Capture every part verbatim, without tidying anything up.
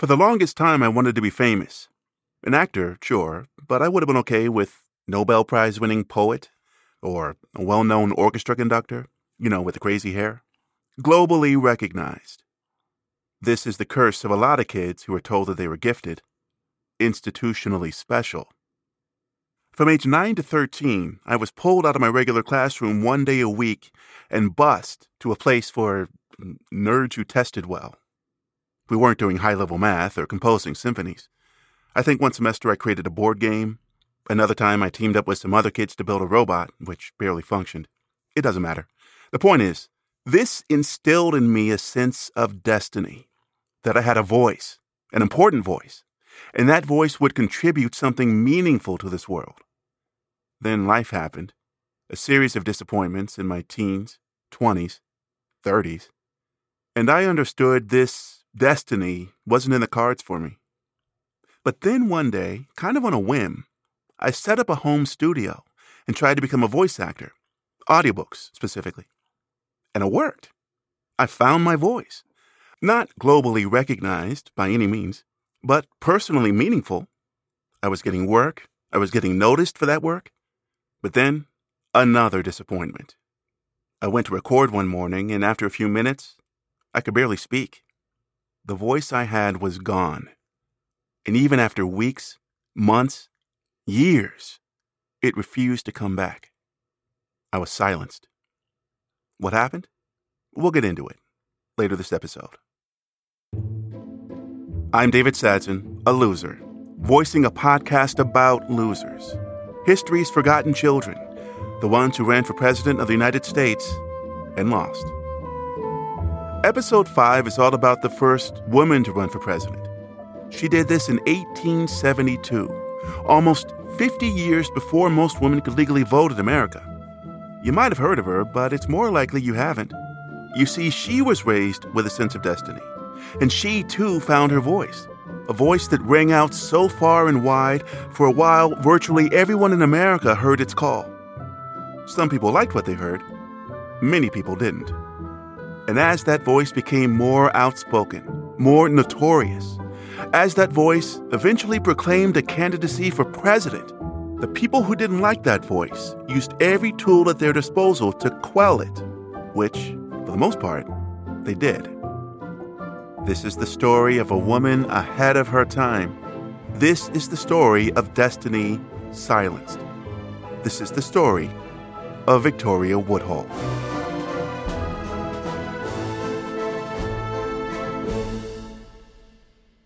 For the longest time, I wanted to be famous. An actor, sure, but I would have been okay with Nobel Prize-winning poet or a well-known orchestra conductor, you know, with the crazy hair. Globally recognized. This is the curse of a lot of kids who are told that they were gifted, institutionally special. From age nine to thirteen, I was pulled out of my regular classroom one day a week and bused to a place for nerds who tested well. We weren't doing high-level math or composing symphonies. I think one semester I created a board game. Another time I teamed up with some other kids to build a robot, which barely functioned. It doesn't matter. The point is, this instilled in me a sense of destiny, that I had a voice, an important voice, and that voice would contribute something meaningful to this world. Then life happened, a series of disappointments in my teens, twenties, thirties, and I understood this destiny wasn't in the cards for me. But then one day, kind of on a whim, I set up a home studio and tried to become a voice actor, audiobooks specifically. And it worked. I found my voice. Not globally recognized by any means, but personally meaningful. I was getting work. I was getting noticed for that work. But then, another disappointment. I went to record one morning, and after a few minutes, I could barely speak. The voice I had was gone. And even after weeks, months, years, it refused to come back. I was silenced. What happened? We'll get into it later this episode. I'm David Zadden, a loser, voicing a podcast about losers. History's forgotten children, the ones who ran for president of the United States and lost. Episode five is all about the first woman to run for president. She did this in eighteen seventy-two, almost fifty years before most women could legally vote in America. You might have heard of her, but it's more likely you haven't. You see, she was raised with a sense of destiny, and she too found her voice, a voice that rang out so far and wide, for a while virtually everyone in America heard its call. Some people liked what they heard, many people didn't. And as that voice became more outspoken, more notorious, as that voice eventually proclaimed a candidacy for president, the people who didn't like that voice used every tool at their disposal to quell it, which, for the most part, they did. This is the story of a woman ahead of her time. This is the story of destiny silenced. This is the story of Victoria Woodhull.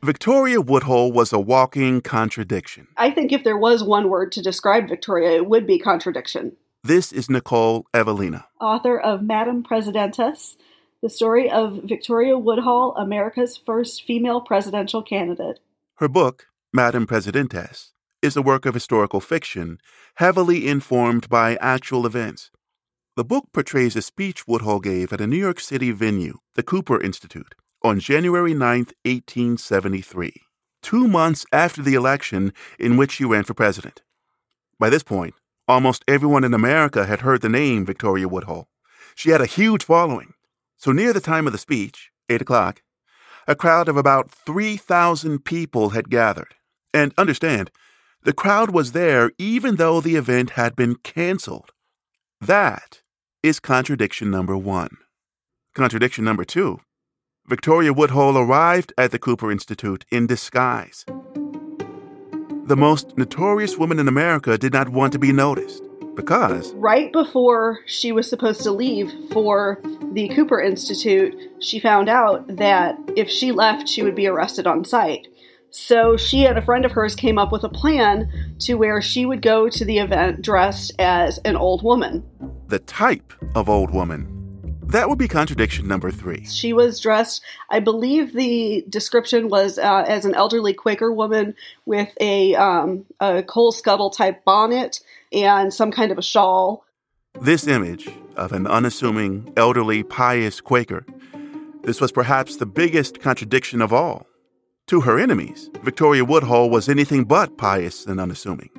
Victoria Woodhull was a walking contradiction. I think if there was one word to describe Victoria, it would be contradiction. This is Nicole Evelina, author of Madam Presidentess, the story of Victoria Woodhull, America's first female presidential candidate. Her book, Madam Presidentess, is a work of historical fiction, heavily informed by actual events. The book portrays a speech Woodhull gave at a New York City venue, the Cooper Institute, on January ninth, eighteen seventy-three, two months after the election in which she ran for president. By this point, almost everyone in America had heard the name Victoria Woodhull. She had a huge following. So near the time of the speech, eight o'clock, a crowd of about three thousand people had gathered. And understand, the crowd was there even though the event had been canceled. That is contradiction number one. Contradiction number two. Victoria Woodhull arrived at the Cooper Institute in disguise. The most notorious woman in America did not want to be noticed because right before she was supposed to leave for the Cooper Institute, she found out that if she left, she would be arrested on sight. So she and a friend of hers came up with a plan to where she would go to the event dressed as an old woman. The type of old woman. That would be contradiction number three. She was dressed, I believe the description was uh, as an elderly Quaker woman with a, um, a coal scuttle type bonnet and some kind of a shawl. This image of an unassuming, elderly, pious Quaker, this was perhaps the biggest contradiction of all. To her enemies, Victoria Woodhull was anything but pious and unassuming.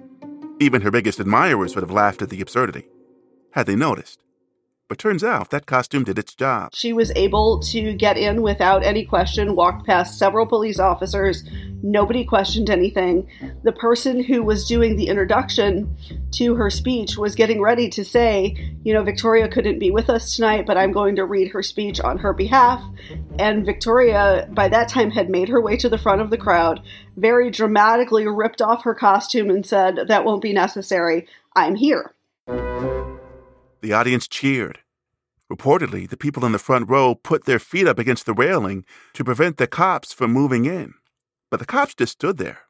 Even her biggest admirers would have laughed at the absurdity, had they noticed. But turns out that costume did its job. She was able to get in without any question, walked past several police officers. Nobody questioned anything. The person who was doing the introduction to her speech was getting ready to say, you know, Victoria couldn't be with us tonight, but I'm going to read her speech on her behalf. And Victoria, by that time, had made her way to the front of the crowd, very dramatically ripped off her costume and said, that won't be necessary. I'm here. The audience cheered. Reportedly, the people in the front row put their feet up against the railing to prevent the cops from moving in. But the cops just stood there.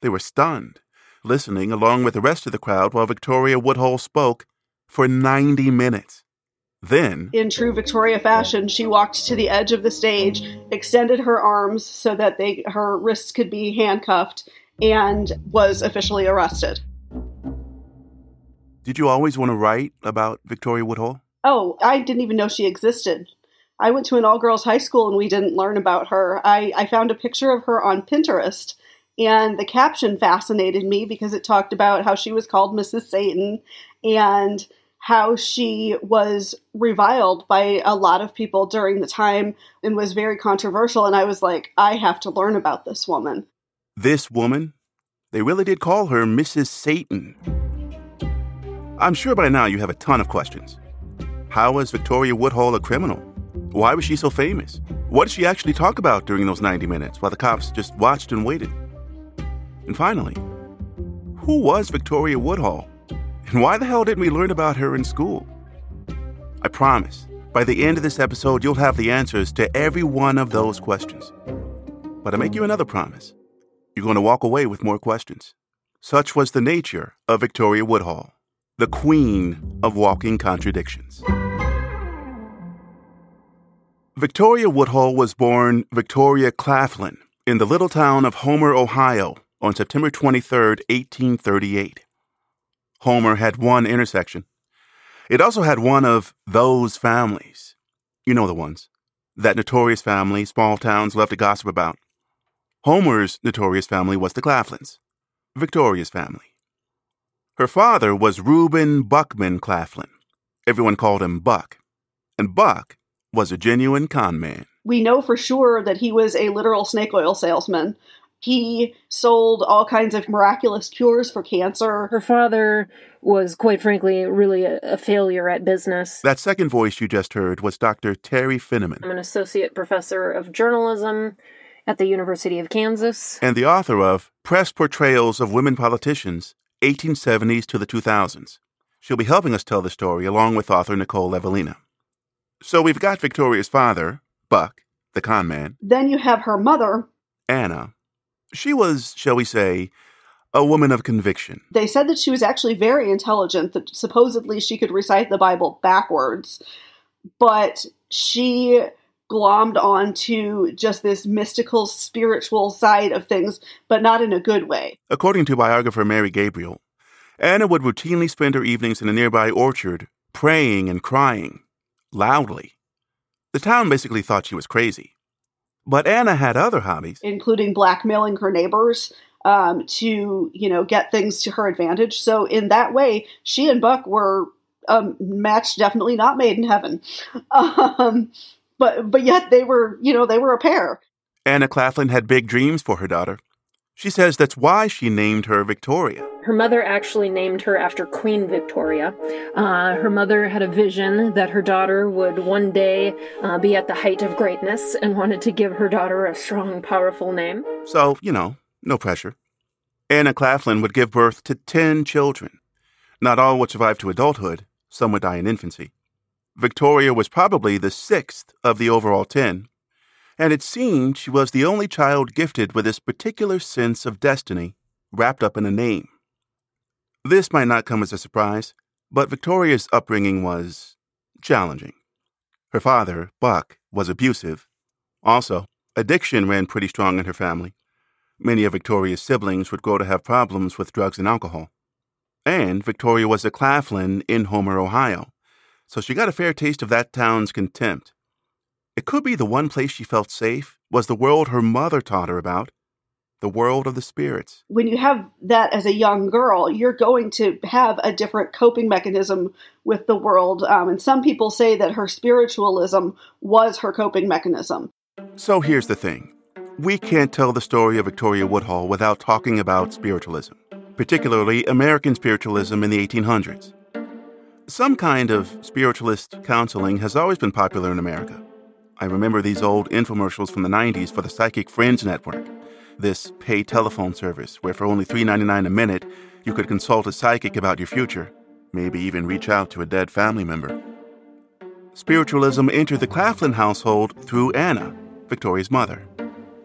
They were stunned, listening along with the rest of the crowd while Victoria Woodhull spoke for ninety minutes. Then, in true Victoria fashion, she walked to the edge of the stage, extended her arms so that they, her wrists could be handcuffed, and was officially arrested. Did you always want to write about Victoria Woodhull? Oh, I didn't even know she existed. I went to an all-girls high school and we didn't learn about her. I, I found a picture of her on Pinterest, and the caption fascinated me because it talked about how she was called Missus Satan and how she was reviled by a lot of people during the time and was very controversial. And I was like, I have to learn about this woman. This woman? They really did call her Missus Satan. I'm sure by now you have a ton of questions. How was Victoria Woodhull a criminal? Why was she so famous? What did she actually talk about during those ninety minutes while the cops just watched and waited? And finally, who was Victoria Woodhull? And why the hell didn't we learn about her in school? I promise, by the end of this episode, you'll have the answers to every one of those questions. But I make you another promise. You're going to walk away with more questions. Such was the nature of Victoria Woodhull, the queen of walking contradictions. Victoria Woodhull was born Victoria Claflin in the little town of Homer, Ohio, on September twenty-third, eighteen thirty-eight. Homer had one intersection. It also had one of those families. You know the ones. That notorious family small towns love to gossip about. Homer's notorious family was the Claflins, Victoria's family. Her father was Reuben Buckman Claflin. Everyone called him Buck. And Buck was a genuine con man. We know for sure that he was a literal snake oil salesman. He sold all kinds of miraculous cures for cancer. Her father was, quite frankly, really a, a failure at business. That second voice you just heard was Doctor Terry Finneman. I'm an associate professor of journalism at the University of Kansas. And the author of Press Portrayals of Women Politicians, eighteen seventies to the two thousands. She'll be helping us tell the story along with author Nicole Evelina. So we've got Victoria's father, Buck, the con man. Then you have her mother, Anna. She was, shall we say, a woman of conviction. They said that she was actually very intelligent, that supposedly she could recite the Bible backwards, but she glommed onto just this mystical, spiritual side of things, but not in a good way. According to biographer Mary Gabriel, Anna would routinely spend her evenings in a nearby orchard, praying and crying, loudly. The town basically thought she was crazy. But Anna had other hobbies, including blackmailing her neighbors um, to, you know, get things to her advantage. So in that way, she and Buck were a match definitely not made in heaven. Um... But but yet they were, you know, they were a pair. Anna Claflin had big dreams for her daughter. She says that's why she named her Victoria. Her mother actually named her after Queen Victoria. Uh, her mother had a vision that her daughter would one day uh, be at the height of greatness and wanted to give her daughter a strong, powerful name. So, you know, no pressure. Anna Claflin would give birth to ten children. Not all would survive to adulthood. Some would die in infancy. Victoria was probably the sixth of the overall ten, and it seemed she was the only child gifted with this particular sense of destiny wrapped up in a name. This might not come as a surprise, but Victoria's upbringing was challenging. Her father, Buck, was abusive. Also, addiction ran pretty strong in her family. Many of Victoria's siblings would grow to have problems with drugs and alcohol. And Victoria was a Claflin in Homer, Ohio, so she got a fair taste of that town's contempt. It could be the one place she felt safe was the world her mother taught her about, the world of the spirits. When you have that as a young girl, you're going to have a different coping mechanism with the world. Um, and some people say that her spiritualism was her coping mechanism. So here's the thing. We can't tell the story of Victoria Woodhull without talking about spiritualism, particularly American spiritualism in the eighteen hundreds. Some kind of spiritualist counseling has always been popular in America. I remember these old infomercials from the nineties for the Psychic Friends Network, this pay telephone service where for only three dollars and ninety-nine cents a minute, you could consult a psychic about your future, maybe even reach out to a dead family member. Spiritualism entered the Claflin household through Anna, Victoria's mother.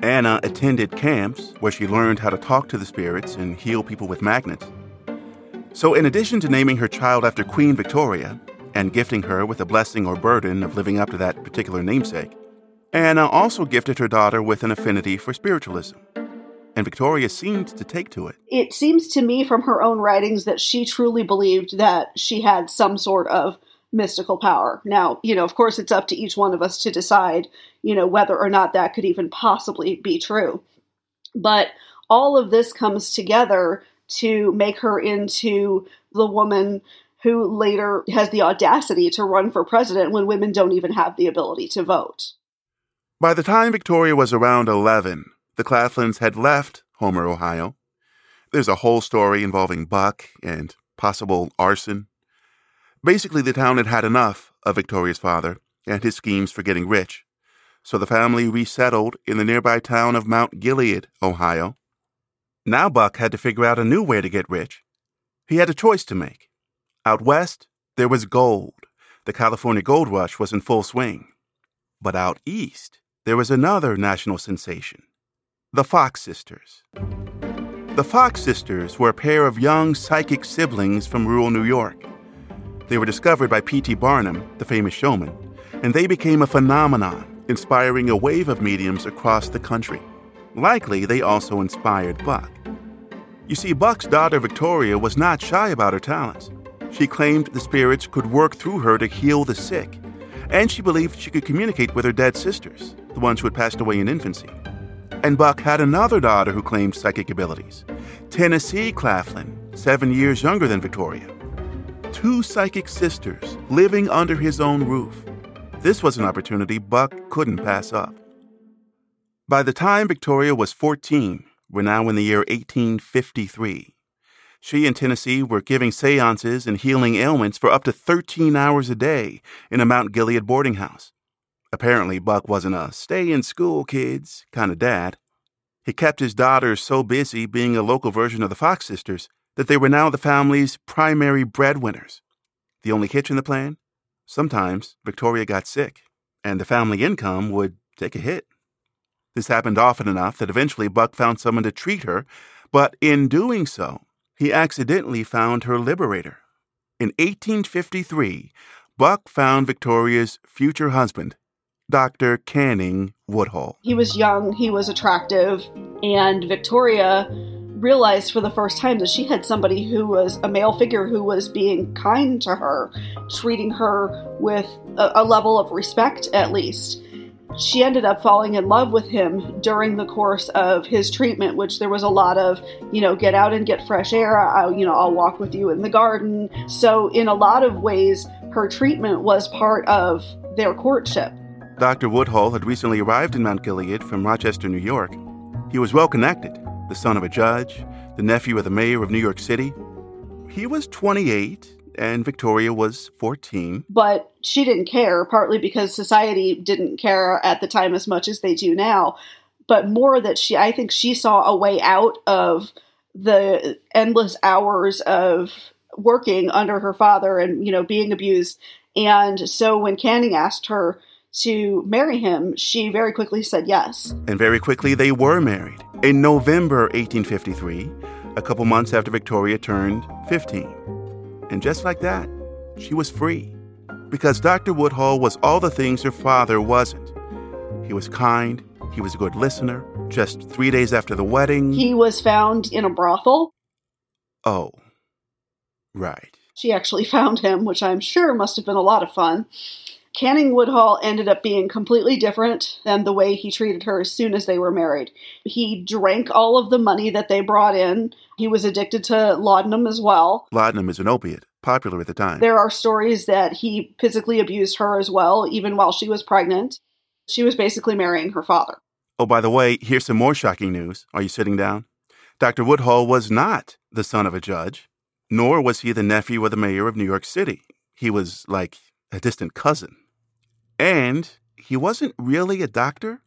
Anna attended camps where she learned how to talk to the spirits and heal people with magnets. So in addition to naming her child after Queen Victoria and gifting her with a blessing or burden of living up to that particular namesake, Anna also gifted her daughter with an affinity for spiritualism. And Victoria seemed to take to it. It seems to me from her own writings that she truly believed that she had some sort of mystical power. Now, you know, of course, it's up to each one of us to decide, you know, whether or not that could even possibly be true. But all of this comes together to make her into the woman who later has the audacity to run for president when women don't even have the ability to vote. By the time Victoria was around eleven, the Claflins had left Homer, Ohio. There's a whole story involving Buck and possible arson. Basically, the town had had enough of Victoria's father and his schemes for getting rich, so the family resettled in the nearby town of Mount Gilead, Ohio. Now Buck had to figure out a new way to get rich. He had a choice to make. Out west, there was gold. The California gold rush was in full swing. But out east, there was another national sensation, the Fox sisters. The Fox sisters were a pair of young psychic siblings from rural New York. They were discovered by P T Barnum, the famous showman, and they became a phenomenon, inspiring a wave of mediums across the country. Likely, they also inspired Buck. You see, Buck's daughter Victoria was not shy about her talents. She claimed the spirits could work through her to heal the sick, and she believed she could communicate with her dead sisters, the ones who had passed away in infancy. And Buck had another daughter who claimed psychic abilities, Tennessee Claflin, seven years younger than Victoria. Two psychic sisters living under his own roof. This was an opportunity Buck couldn't pass up. By the time Victoria was fourteen, we're now in the year eighteen fifty-three. She and Tennessee were giving seances and healing ailments for up to thirteen hours a day in a Mount Gilead boarding house. Apparently, Buck wasn't a stay-in-school-kids kind of dad. He kept his daughters so busy being a local version of the Fox sisters that they were now the family's primary breadwinners. The only hitch in the plan? Sometimes Victoria got sick, and the family income would take a hit. This happened often enough that eventually Buck found someone to treat her, but in doing so, he accidentally found her liberator. In eighteen fifty-three, Buck found Victoria's future husband, Doctor Canning Woodhull. He was young, he was attractive, and Victoria realized for the first time that she had somebody who was a male figure who was being kind to her, treating her with a, a level of respect at least. She ended up falling in love with him during the course of his treatment, which there was a lot of, you know, get out and get fresh air. I'll, you know, I'll walk with you in the garden. So in a lot of ways, her treatment was part of their courtship. Doctor Woodhull had recently arrived in Mount Gilead from Rochester, New York. He was well connected, the son of a judge, the nephew of the mayor of New York City. He was twenty-eight. And Victoria was fourteen. But she didn't care, partly because society didn't care at the time as much as they do now. But more that she, I think she saw a way out of the endless hours of working under her father and, you know, being abused. And so when Canning asked her to marry him, she very quickly said yes. And very quickly they were married. In November eighteen fifty-three, a couple months after Victoria turned fifteen. And just like that, she was free. Because Doctor Woodhull was all the things her father wasn't. He was kind. He was a good listener. Just three days after the wedding, he was found in a brothel. Oh, right. She actually found him, which I'm sure must have been a lot of fun. Canning Woodhull ended up being completely different than the way he treated her as soon as they were married. He drank all of the money that they brought in. He was addicted to laudanum as well. Laudanum is an opiate, popular at the time. There are stories that he physically abused her as well, even while she was pregnant. She was basically marrying her father. Oh, by the way, here's some more shocking news. Are you sitting down? Doctor Woodhull was not the son of a judge, nor was he the nephew of the mayor of New York City. He was like a distant cousin. And he wasn't really a doctor.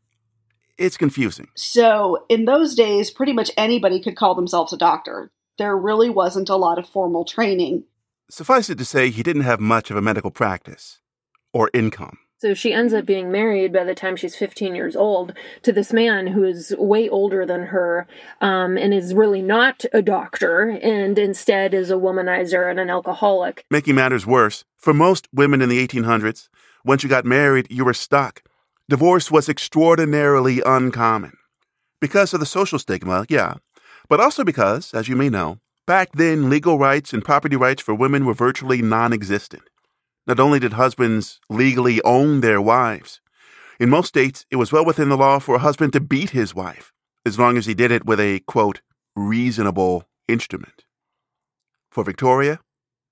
It's confusing. So in those days, pretty much anybody could call themselves a doctor. There really wasn't a lot of formal training. Suffice it to say, he didn't have much of a medical practice or income. So she ends up being married by the time she's fifteen years old to this man who is way older than her um, and is really not a doctor and instead is a womanizer and an alcoholic. Making matters worse, for most women in the eighteen hundreds, once you got married, you were stuck. Divorce was extraordinarily uncommon because of the social stigma, yeah, but also because, as you may know, back then legal rights and property rights for women were virtually non-existent. Not only did husbands legally own their wives, in most states, it was well within the law for a husband to beat his wife, as long as he did it with a, quote, reasonable instrument. For Victoria,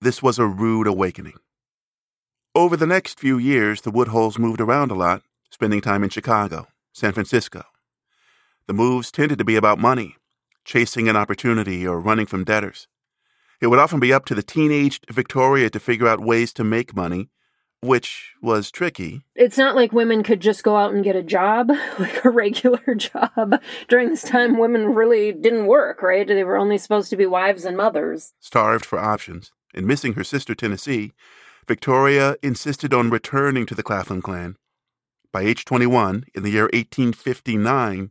this was a rude awakening. Over the next few years, the Woodhulls moved around a lot, spending time in Chicago, San Francisco. The moves tended to be about money, chasing an opportunity or running from debtors. It would often be up to the teenaged Victoria to figure out ways to make money, which was tricky. It's not like women could just go out and get a job, like a regular job. During this time, women really didn't work, right? They were only supposed to be wives and mothers. Starved for options and missing her sister Tennessee, Victoria insisted on returning to the Claflin clan. By age twenty-one, in the year eighteen fifty-nine,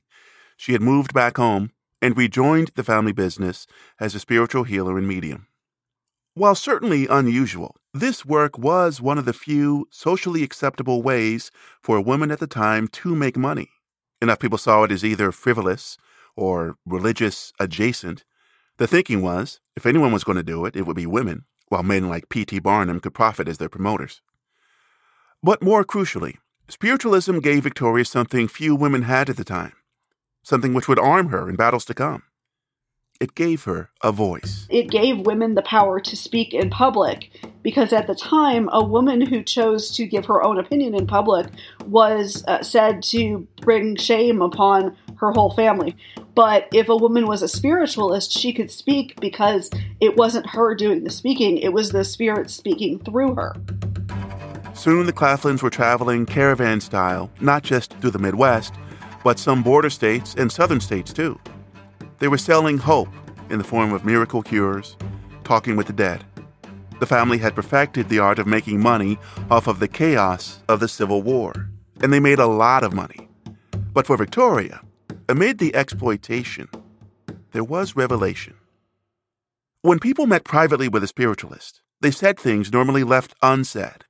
she had moved back home and rejoined the family business as a spiritual healer and medium. While certainly unusual, this work was one of the few socially acceptable ways for women at the time to make money. Enough people saw it as either frivolous or religious adjacent. The thinking was, if anyone was going to do it, it would be women, while men like P T Barnum could profit as their promoters. But more crucially, spiritualism gave Victoria something few women had at the time, something which would arm her in battles to come. It gave her a voice. It gave women the power to speak in public, because at the time, a woman who chose to give her own opinion in public was uh, said to bring shame upon her whole family. But if a woman was a spiritualist, she could speak because it wasn't her doing the speaking, it was the spirit speaking through her. Soon the Claflins were traveling caravan style, not just through the Midwest, but some border states and southern states, too. They were selling hope in the form of miracle cures, talking with the dead. The family had perfected the art of making money off of the chaos of the Civil War, and they made a lot of money. But for Victoria, amid the exploitation, there was revelation. When people met privately with a spiritualist, they said things normally left unsaid.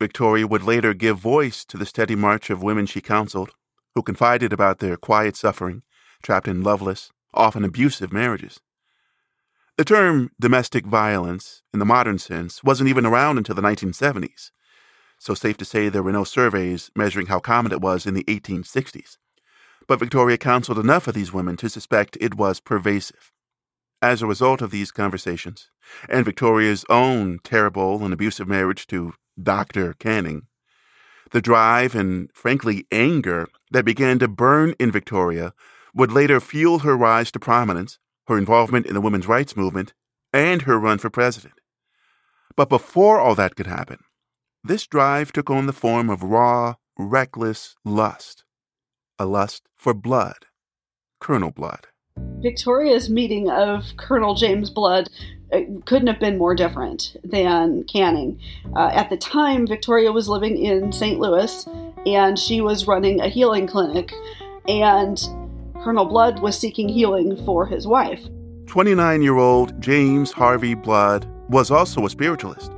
Victoria would later give voice to the steady march of women she counseled, who confided about their quiet suffering, trapped in loveless, often abusive marriages. The term domestic violence, in the modern sense, wasn't even around until the nineteen seventies, so safe to say there were no surveys measuring how common it was in the eighteen sixties. But Victoria counseled enough of these women to suspect it was pervasive. As a result of these conversations, and Victoria's own terrible and abusive marriage to Doctor Canning, the drive and, frankly, anger that began to burn in Victoria would later fuel her rise to prominence, her involvement in the women's rights movement, and her run for president. But before all that could happen, this drive took on the form of raw, reckless lust. A lust for blood. Colonel Blood. Victoria's meeting of Colonel James Blood It couldn't have been more different than Canning. Uh, at the time, Victoria was living in Saint Louis, and she was running a healing clinic, and Colonel Blood was seeking healing for his wife. twenty-nine-year-old James Harvey Blood was also a spiritualist.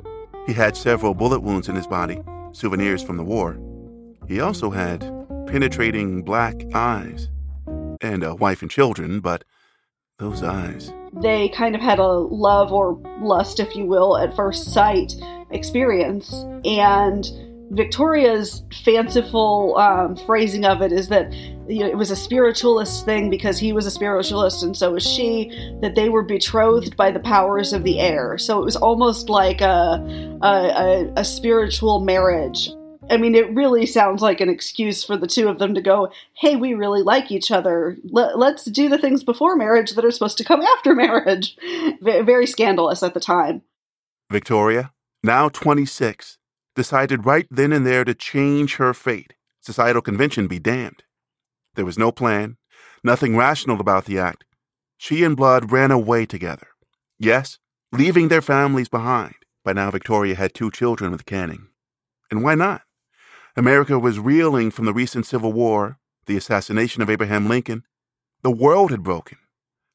He had several bullet wounds in his body, souvenirs from the war. He also had penetrating black eyes, and a wife and children, but those eyes. They kind of had a love or lust, if you will, at first sight experience. And Victoria's fanciful um, phrasing of it is that, you know, it was a spiritualist thing because he was a spiritualist and so was she, that they were betrothed by the powers of the air. So it was almost like a, a, a, a spiritual marriage. I mean, it really sounds like an excuse for the two of them to go, hey, we really like each other. Let, let's do the things before marriage that are supposed to come after marriage. V- very scandalous at the time. Victoria, now twenty-six, decided right then and there to change her fate. Societal convention be damned. There was no plan, nothing rational about the act. She and Blood ran away together. Yes, leaving their families behind. By now, Victoria had two children with Canning. And why not? America was reeling from the recent Civil War, the assassination of Abraham Lincoln. The world had broken.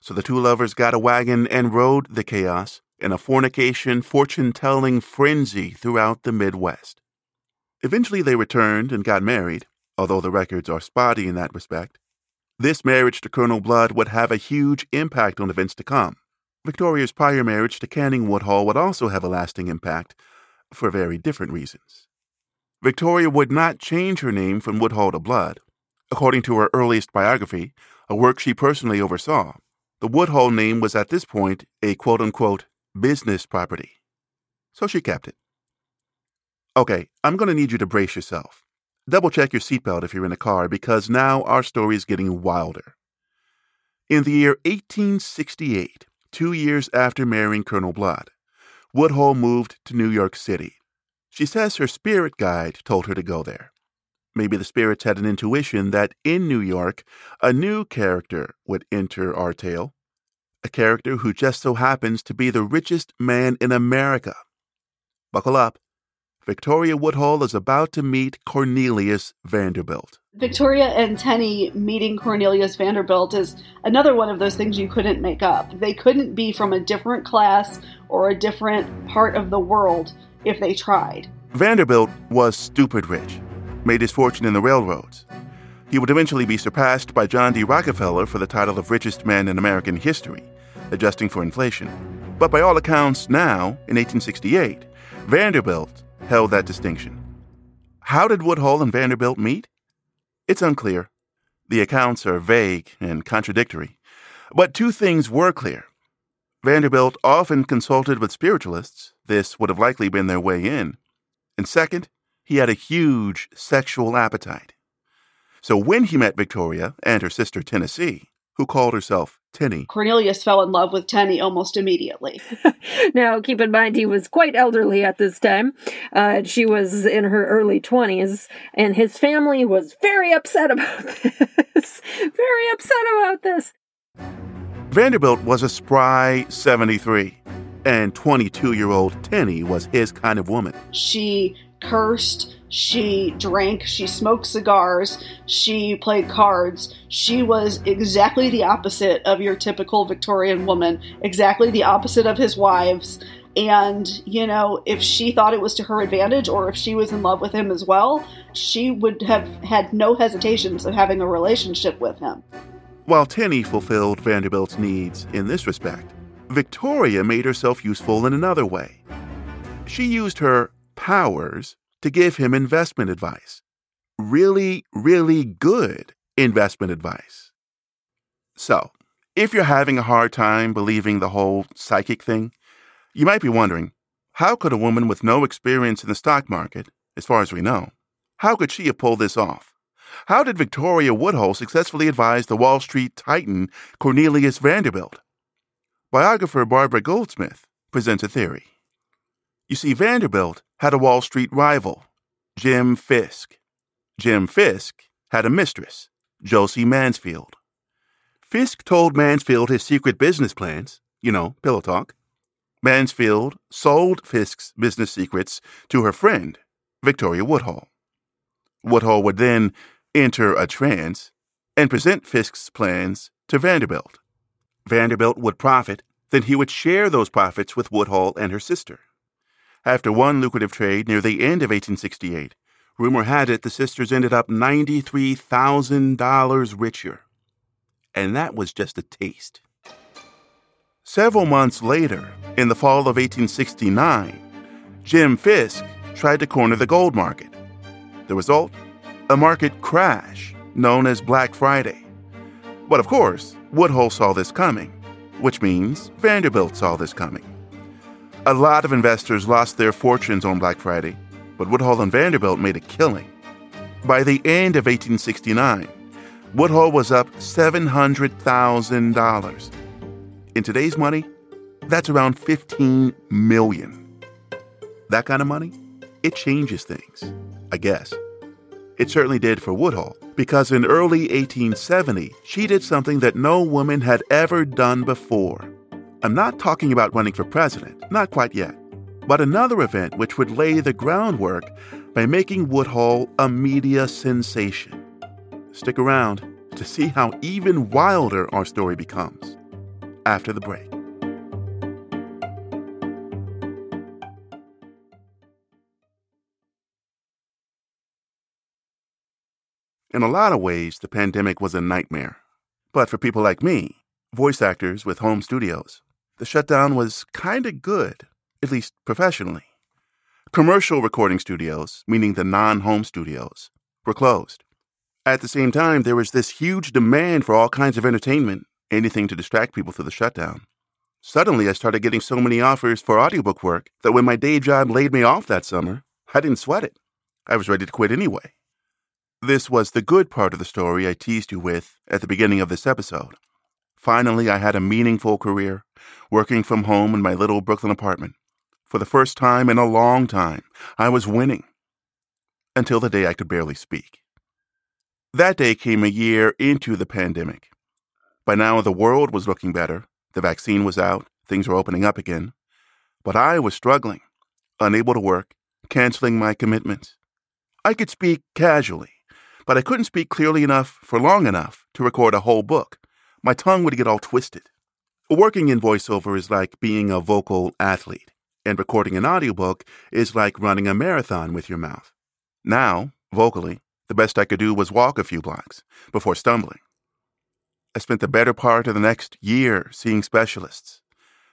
So the two lovers got a wagon and rode the chaos in a fornication, fortune-telling frenzy throughout the Midwest. Eventually they returned and got married, although the records are spotty in that respect. This marriage to Colonel Blood would have a huge impact on events to come. Victoria's prior marriage to Canning Woodhull would also have a lasting impact, for very different reasons. Victoria would not change her name from Woodhull to Blood. According to her earliest biography, a work she personally oversaw, the Woodhull name was at this point a quote-unquote business property. So she kept it. Okay, I'm going to need you to brace yourself. Double-check your seatbelt if you're in a car, because now our story is getting wilder. In the year eighteen sixty-eight, two years after marrying Colonel Blood, Woodhull moved to New York City. She says her spirit guide told her to go there. Maybe the spirits had an intuition that in New York, a new character would enter our tale, a character who just so happens to be the richest man in America. Buckle up. Victoria Woodhull is about to meet Cornelius Vanderbilt. Victoria and Tenny meeting Cornelius Vanderbilt is another one of those things you couldn't make up. They couldn't be from a different class or a different part of the world if they tried. Vanderbilt was stupid rich, made his fortune in the railroads. He would eventually be surpassed by John D. Rockefeller for the title of richest man in American history, adjusting for inflation. But by all accounts now, in eighteen sixty-eight, Vanderbilt held that distinction. How did Woodhull and Vanderbilt meet? It's unclear. The accounts are vague and contradictory. But two things were clear. Vanderbilt often consulted with spiritualists. This would have likely been their way in. And second, he had a huge sexual appetite. So when he met Victoria and her sister Tennessee, who called herself Tenny, Cornelius fell in love with Tenny almost immediately. Now, keep in mind, he was quite elderly at this time. Uh, she was in her early twenties, and his family was very upset about this. very upset about this. Vanderbilt was a spry seventy-three, and twenty-two-year-old Tenny was his kind of woman. She cursed, she drank, she smoked cigars, she played cards. She was exactly the opposite of your typical Victorian woman, exactly the opposite of his wives. And, you know, if she thought it was to her advantage or if she was in love with him as well, she would have had no hesitations of having a relationship with him. While Tenny fulfilled Vanderbilt's needs in this respect, Victoria made herself useful in another way. She used her powers to give him investment advice. Really, really good investment advice. So, if you're having a hard time believing the whole psychic thing, you might be wondering, how could a woman with no experience in the stock market, as far as we know, how could she have pulled this off? How did Victoria Woodhull successfully advise the Wall Street titan Cornelius Vanderbilt? Biographer Barbara Goldsmith presents a theory. You see, Vanderbilt had a Wall Street rival, Jim Fisk. Jim Fisk had a mistress, Josie Mansfield. Fisk told Mansfield his secret business plans, you know, pillow talk. Mansfield sold Fisk's business secrets to her friend, Victoria Woodhull. Woodhull would then enter a trance and present Fisk's plans to Vanderbilt. Vanderbilt would profit, then he would share those profits with Woodhull and her sister. After one lucrative trade near the end of eighteen sixty-eight, rumor had it the sisters ended up ninety-three thousand dollars richer. And that was just a taste. Several months later, in the fall of eighteen sixty-nine, Jim Fisk tried to corner the gold market The result? A market crash known as Black Friday. But of course, Woodhull saw this coming, which means Vanderbilt saw this coming. A lot of investors lost their fortunes on Black Friday, but Woodhull and Vanderbilt made a killing. By the end of eighteen sixty-nine, Woodhull was up seven hundred thousand dollars. In today's money, that's around fifteen million dollars. That kind of money, it changes things, I guess. It certainly did for Woodhull, because in early eighteen seventy, she did something that no woman had ever done before. I'm not talking about running for president, not quite yet, but another event which would lay the groundwork by making Woodhull a media sensation. Stick around to see how even wilder our story becomes after the break. In a lot of ways, the pandemic was a nightmare. But for people like me, voice actors with home studios, the shutdown was kind of good, at least professionally. Commercial recording studios, meaning the non-home studios, were closed. At the same time, there was this huge demand for all kinds of entertainment, anything to distract people through the shutdown. Suddenly, I started getting so many offers for audiobook work that when my day job laid me off that summer, I didn't sweat it. I was ready to quit anyway. This was the good part of the story I teased you with at the beginning of this episode. Finally, I had a meaningful career, working from home in my little Brooklyn apartment. For the first time in a long time, I was winning. Until the day I could barely speak. That day came a year into the pandemic. By now, the world was looking better. The vaccine was out. Things were opening up again. But I was struggling, unable to work, canceling my commitments. I could speak casually, but I couldn't speak clearly enough for long enough to record a whole book. My tongue would get all twisted. Working in voiceover is like being a vocal athlete, and recording an audiobook is like running a marathon with your mouth. Now, vocally, the best I could do was walk a few blocks before stumbling. I spent the better part of the next year seeing specialists.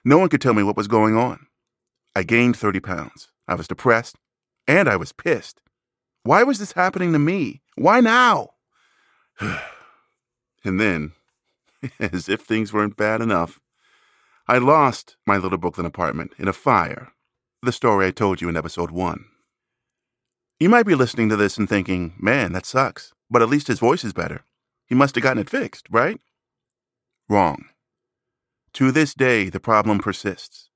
No one could tell me what was going on. I gained thirty pounds. I was depressed, and I was pissed. Why was this happening to me? Why now? And then, as if things weren't bad enough, I lost my little Brooklyn apartment in a fire, the story I told you in episode one. You might be listening to this and thinking, man, that sucks, but at least his voice is better. He must have gotten it fixed, right? Wrong. To this day, the problem persists.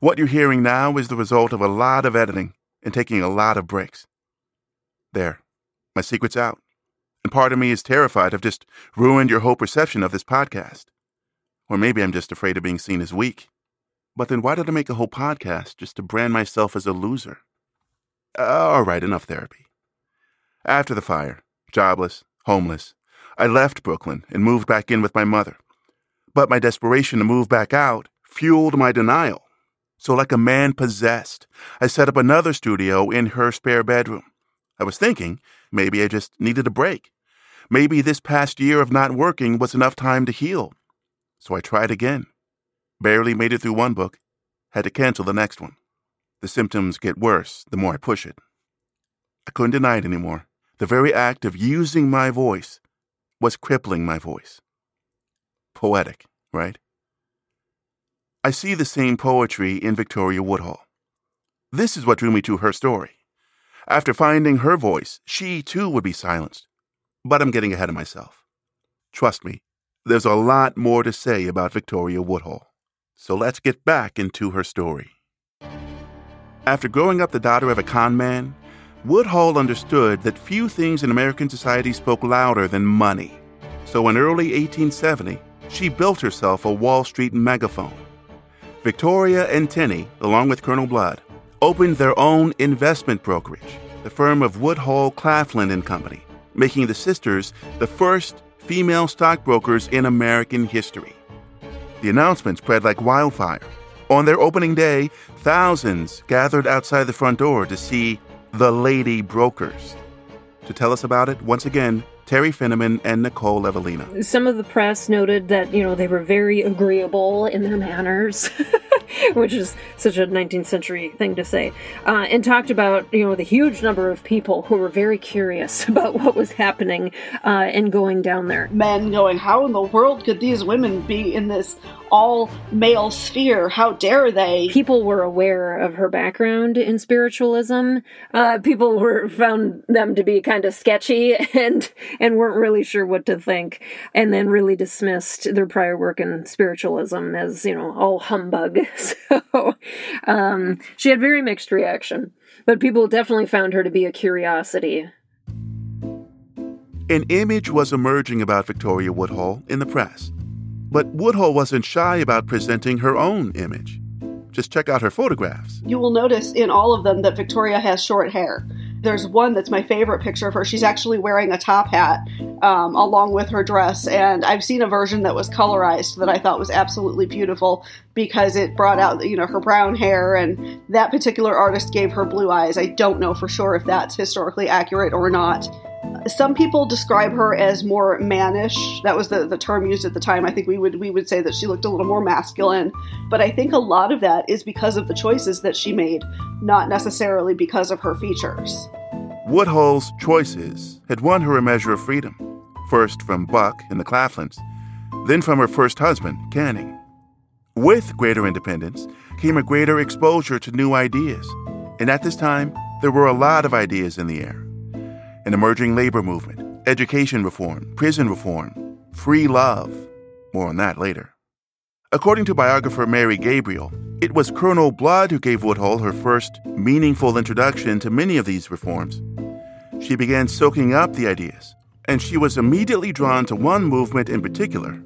What you're hearing now is the result of a lot of editing and taking a lot of breaks. There. My secret's out, and part of me is terrified I've just ruined your whole perception of this podcast. Or maybe I'm just afraid of being seen as weak. But then why did I make a whole podcast just to brand myself as a loser? All right, enough therapy. After the fire, jobless, homeless, I left Brooklyn and moved back in with my mother. But my desperation to move back out fueled my denial. So like a man possessed, I set up another studio in her spare bedroom. I was thinking, maybe I just needed a break. Maybe this past year of not working was enough time to heal. So I tried again. Barely made it through one book. Had to cancel the next one. The symptoms get worse the more I push it. I couldn't deny it anymore. The very act of using my voice was crippling my voice. Poetic, right? I see the same poetry in Victoria Woodhull. This is what drew me to her story. After finding her voice, she too would be silenced. But I'm getting ahead of myself. Trust me, there's a lot more to say about Victoria Woodhull. So let's get back into her story. After growing up the daughter of a con man, Woodhull understood that few things in American society spoke louder than money. So in early eighteen seventy, she built herself a Wall Street megaphone. Victoria and Tenney, along with Colonel Blood, opened their own investment brokerage, the firm of Woodhull Claflin and Company, making the sisters the first female stockbrokers in American history. The announcement spread like wildfire. On their opening day, thousands gathered outside the front door to see the lady brokers. To tell us about it, once again, Terry Finneman and Nicole Evelina. Some of the press noted that, you know, they were very agreeable in their manners. which is such a nineteenth century thing to say, uh, and talked about, you know, the huge number of people who were very curious about what was happening uh, and going down there. Men going, how in the world could these women be in this all-male sphere? How dare they? People were aware of her background in spiritualism. Uh, people were found them to be kind of sketchy and and weren't really sure what to think, and then really dismissed their prior work in spiritualism as, you know, all humbug. So um, she had very mixed reaction, but people definitely found her to be a curiosity. An image was emerging about Victoria Woodhull in the press. But Woodhull wasn't shy about presenting her own image. Just check out her photographs. You will notice in all of them that Victoria has short hair. There's one that's my favorite picture of her. She's actually wearing a top hat um, along with her dress. And I've seen a version that was colorized that I thought was absolutely beautiful because it brought out, you know, her brown hair. And that particular artist gave her blue eyes. I don't know for sure if that's historically accurate or not. Some people describe her as more mannish. That was the, the term used at the time. I think we would we would say that she looked a little more masculine. But I think a lot of that is because of the choices that she made, not necessarily because of her features. Woodhull's choices had won her a measure of freedom, first from Buck and the Claflins, then from her first husband, Canning. With greater independence came a greater exposure to new ideas. And at this time, there were a lot of ideas in the air. An emerging labor movement, education reform, prison reform, free love. More on that later. According to biographer Mary Gabriel, it was Colonel Blood who gave Woodhull her first meaningful introduction to many of these reforms. She began soaking up the ideas, and she was immediately drawn to one movement in particular,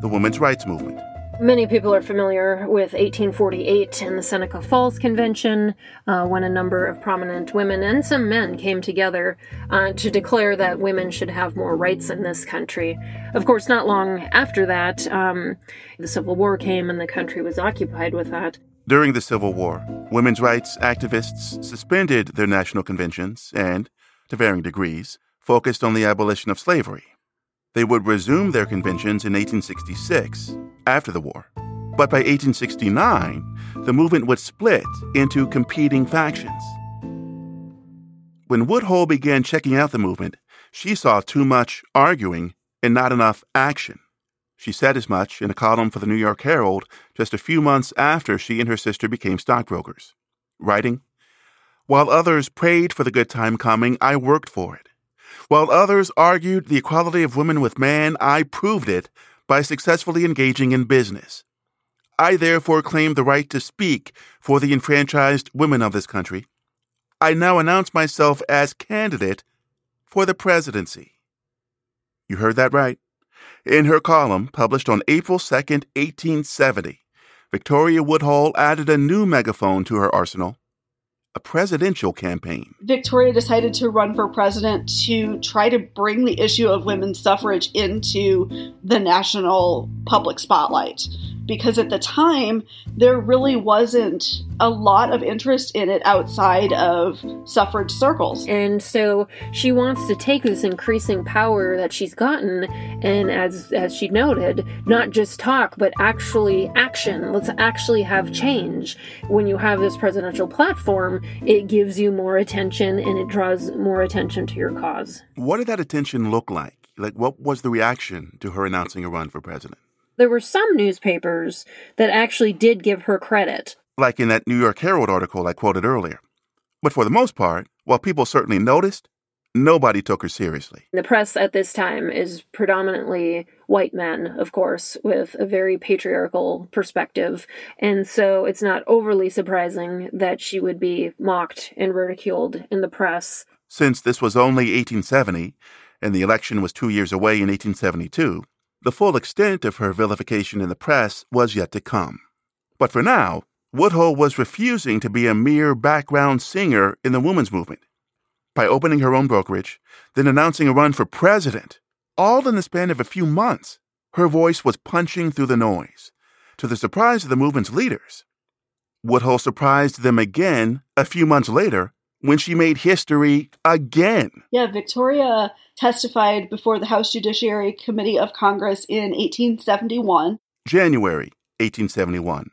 the women's rights movement. Many people are familiar with eighteen forty-eight and the Seneca Falls Convention, uh, when a number of prominent women and some men came together uh, to declare that women should have more rights in this country. Of course, not long after that, um, the Civil War came and the country was occupied with that. During the Civil War, women's rights activists suspended their national conventions and, to varying degrees, focused on the abolition of slavery. They would resume their conventions in eighteen sixty-six, after the war. But by eighteen sixty-nine, the movement would split into competing factions. When Woodhull began checking out the movement, she saw too much arguing and not enough action. She said as much in a column for the New York Herald just a few months after she and her sister became stockbrokers, writing, "While others prayed for the good time coming, I worked for it. While others argued the equality of women with man, I proved it by successfully engaging in business. I therefore claim the right to speak for the enfranchised women of this country. I now announce myself as candidate for the presidency." You heard that right. In her column, published on April second, eighteen seventy, Victoria Woodhull added a new megaphone to her arsenal: a presidential campaign. Victoria decided to run for president to try to bring the issue of women's suffrage into the national public spotlight, because at the time, there really wasn't a lot of interest in it outside of suffrage circles. And so she wants to take this increasing power that she's gotten, and as as she noted, not just talk, but actually action. Let's actually have change. When you have this presidential platform, it gives you more attention and it draws more attention to your cause. What did that attention look like? Like, what was the reaction to her announcing a run for president? There were some newspapers that actually did give her credit, like in that New York Herald article I quoted earlier. But for the most part, while people certainly noticed, nobody took her seriously. The press at this time is predominantly white men, of course, with a very patriarchal perspective. And so it's not overly surprising that she would be mocked and ridiculed in the press. Since this was only eighteen seventy, and the election was two years away in eighteen seventy-two, the full extent of her vilification in the press was yet to come. But for now, Woodhull was refusing to be a mere background singer in the women's movement. By opening her own brokerage, then announcing a run for president, all in the span of a few months, her voice was punching through the noise, to the surprise of the movement's leaders. Woodhull surprised them again a few months later, when she made history again. Yeah, Victoria testified before the House Judiciary Committee of Congress in eighteen seventy-one. January eighteen seventy-one.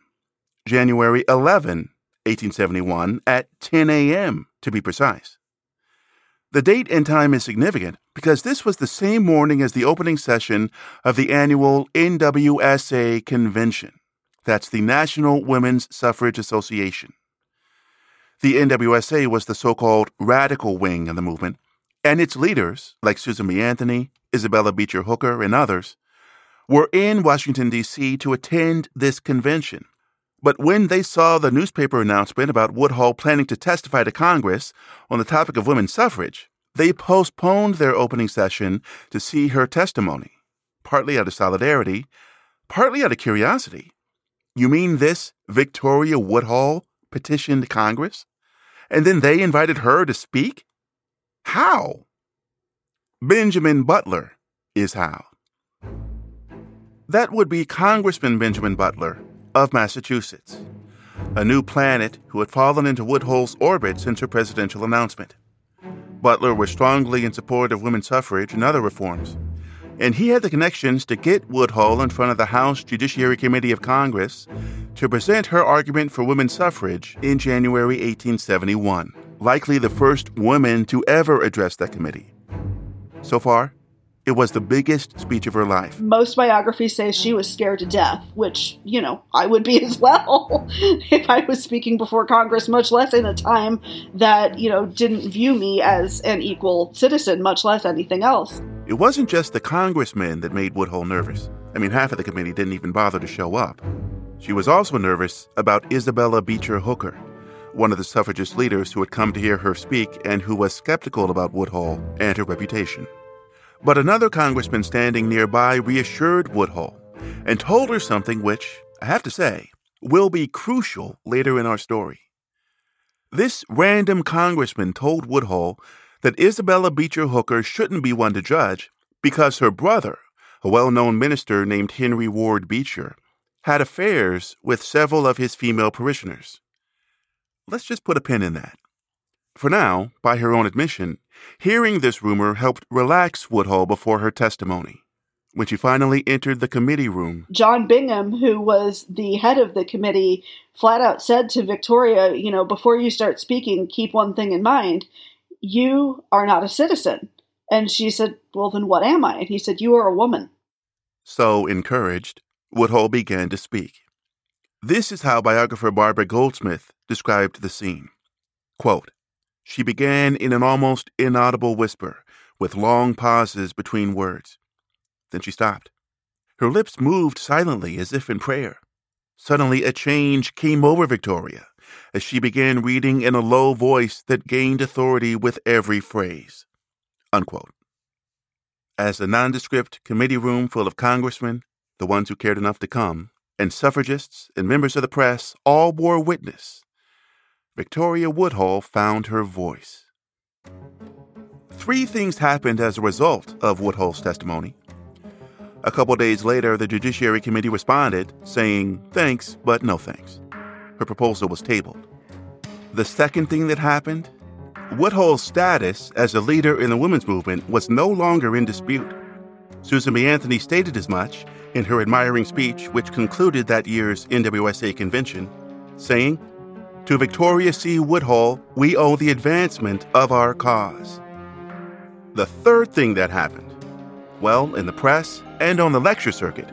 January eleventh, eighteen seventy-one, at ten a.m., to be precise. The date and time is significant because this was the same morning as the opening session of the annual N W S A convention. That's the National Women's Suffrage Association. The N W S A was the so-called radical wing of the movement, and its leaders, like Susan B. Anthony, Isabella Beecher Hooker, and others, were in Washington, D C to attend this convention. But when they saw the newspaper announcement about Woodhull planning to testify to Congress on the topic of women's suffrage, they postponed their opening session to see her testimony, partly out of solidarity, partly out of curiosity. You mean this Victoria Woodhull petitioned Congress? And then they invited her to speak? How? Benjamin Butler is how. That would be Congressman Benjamin Butler of Massachusetts, a new planet who had fallen into Woodhull's orbit since her presidential announcement. Butler was strongly in support of women's suffrage and other reforms, and he had the connections to get Woodhull in front of the House Judiciary Committee of Congress to present her argument for women's suffrage in January eighteen seventy-one, likely the first woman to ever address that committee. So far, it was the biggest speech of her life. Most biographies say she was scared to death, which, you know, I would be as well if I was speaking before Congress, much less in a time that, you know, didn't view me as an equal citizen, much less anything else. It wasn't just the congressmen that made Woodhull nervous. I mean, half of the committee didn't even bother to show up. She was also nervous about Isabella Beecher Hooker, one of the suffragist leaders who had come to hear her speak and who was skeptical about Woodhull and her reputation. But another congressman standing nearby reassured Woodhull and told her something which, I have to say, will be crucial later in our story. This random congressman told Woodhull that Isabella Beecher Hooker shouldn't be one to judge because her brother, a well-known minister named Henry Ward Beecher, had affairs with several of his female parishioners. Let's just put a pin in that. For now, by her own admission, hearing this rumor helped relax Woodhull before her testimony. When she finally entered the committee room, John Bingham, who was the head of the committee, flat out said to Victoria, you know, before you start speaking, keep one thing in mind. You are not a citizen. And she said, well, then what am I? And he said, you are a woman. So encouraged, Woodhull began to speak. This is how biographer Barbara Goldsmith described the scene. Quote, she began in an almost inaudible whisper, with long pauses between words. Then she stopped. Her lips moved silently as if in prayer. Suddenly a change came over Victoria as she began reading in a low voice that gained authority with every phrase. Unquote. As a nondescript committee room full of congressmen, the ones who cared enough to come, and suffragists and members of the press all bore witness, Victoria Woodhull found her voice. Three things happened as a result of Woodhull's testimony. A couple days later, the Judiciary Committee responded, saying, thanks, but no thanks. Her proposal was tabled. The second thing that happened, Woodhull's status as a leader in the women's movement was no longer in dispute. Susan B. Anthony stated as much in her admiring speech, which concluded that year's N W S A convention, saying, to Victoria C. Woodhull, we owe the advancement of our cause. The third thing that happened, well, in the press and on the lecture circuit,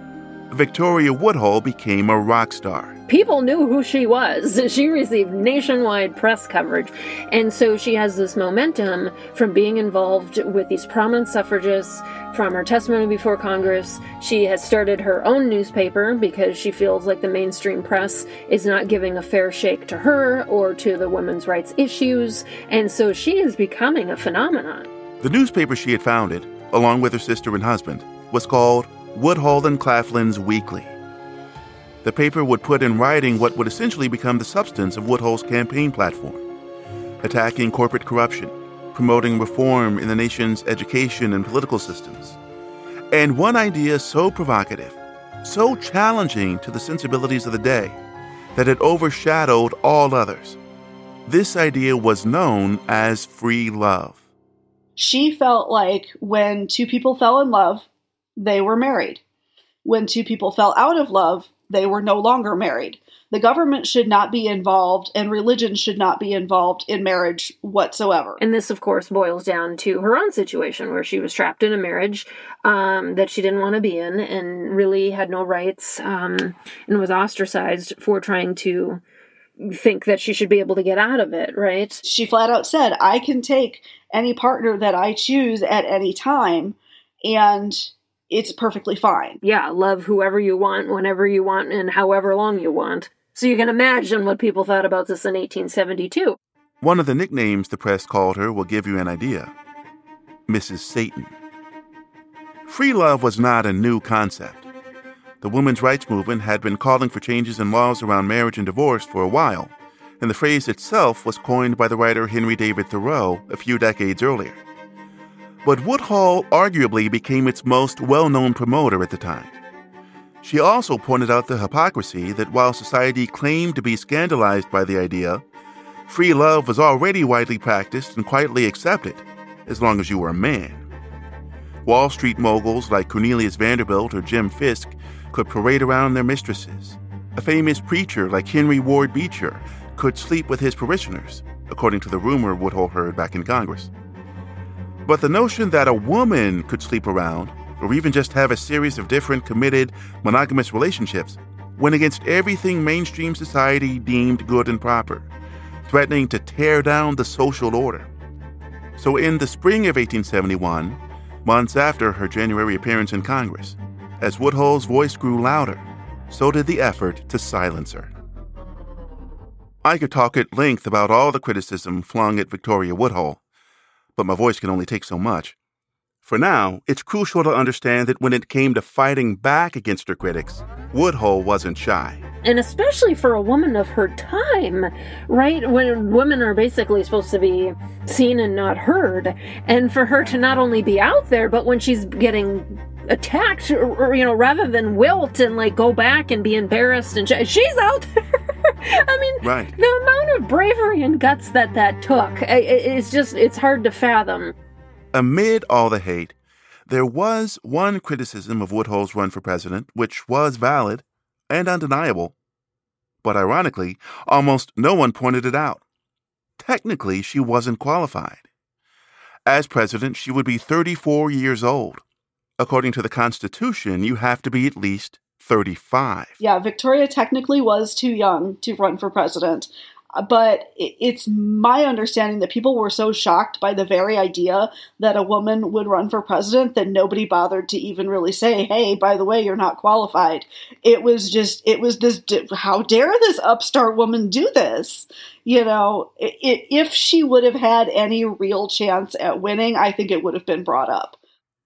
Victoria Woodhull became a rock star. People knew who she was. She received nationwide press coverage. And so she has this momentum from being involved with these prominent suffragists, from her testimony before Congress. She has started her own newspaper because she feels like the mainstream press is not giving a fair shake to her or to the women's rights issues. And so she is becoming a phenomenon. The newspaper she had founded, along with her sister and husband, was called Woodhull and Claflin's Weekly. The paper would put in writing what would essentially become the substance of Woodhull's campaign platform, attacking corporate corruption, promoting reform in the nation's education and political systems. And one idea so provocative, so challenging to the sensibilities of the day, that it overshadowed all others. This idea was known as free love. She felt like when two people fell in love, they were married. When two people fell out of love, they were no longer married. The government should not be involved, and religion should not be involved in marriage whatsoever. And this, of course, boils down to her own situation, where she was trapped in a marriage um, that she didn't want to be in, and really had no rights, um, and was ostracized for trying to think that she should be able to get out of it, right? She flat out said, I can take any partner that I choose at any time, and it's perfectly fine. Yeah, love whoever you want, whenever you want, and however long you want. So you can imagine what people thought about this in eighteen seventy-two. One of the nicknames the press called her will give you an idea. Missus Satan. Free love was not a new concept. The women's rights movement had been calling for changes in laws around marriage and divorce for a while, and the phrase itself was coined by the writer Henry David Thoreau a few decades earlier. But Woodhull arguably became its most well-known promoter at the time. She also pointed out the hypocrisy that while society claimed to be scandalized by the idea, free love was already widely practiced and quietly accepted, as long as you were a man. Wall Street moguls like Cornelius Vanderbilt or Jim Fisk could parade around their mistresses. A famous preacher like Henry Ward Beecher could sleep with his parishioners, according to the rumor Woodhull heard back in Congress. But the notion that a woman could sleep around, or even just have a series of different committed monogamous relationships, went against everything mainstream society deemed good and proper, threatening to tear down the social order. So in the spring of eighteen seventy-one, months after her January appearance in Congress, as Woodhull's voice grew louder, so did the effort to silence her. I could talk at length about all the criticism flung at Victoria Woodhull, but my voice can only take so much. For now, it's crucial to understand that when it came to fighting back against her critics, Woodhull wasn't shy. And especially for a woman of her time, right? When women are basically supposed to be seen and not heard. And for her to not only be out there, but when she's getting attacked, or, you know, rather than wilt and like go back and be embarrassed, and sh- she's out there. I mean, right. The amount of bravery and guts that that took, it's just, it's hard to fathom. Amid all the hate, there was one criticism of Woodhull's run for president, which was valid and undeniable. But ironically, almost no one pointed it out. Technically, she wasn't qualified. As president, she would be thirty-four years old. According to the Constitution, you have to be at least thirty-five. Yeah, Victoria technically was too young to run for president. But it's my understanding that people were so shocked by the very idea that a woman would run for president that nobody bothered to even really say, hey, by the way, you're not qualified. It was just, it was this, how dare this upstart woman do this? You know, it, if she would have had any real chance at winning, I think it would have been brought up.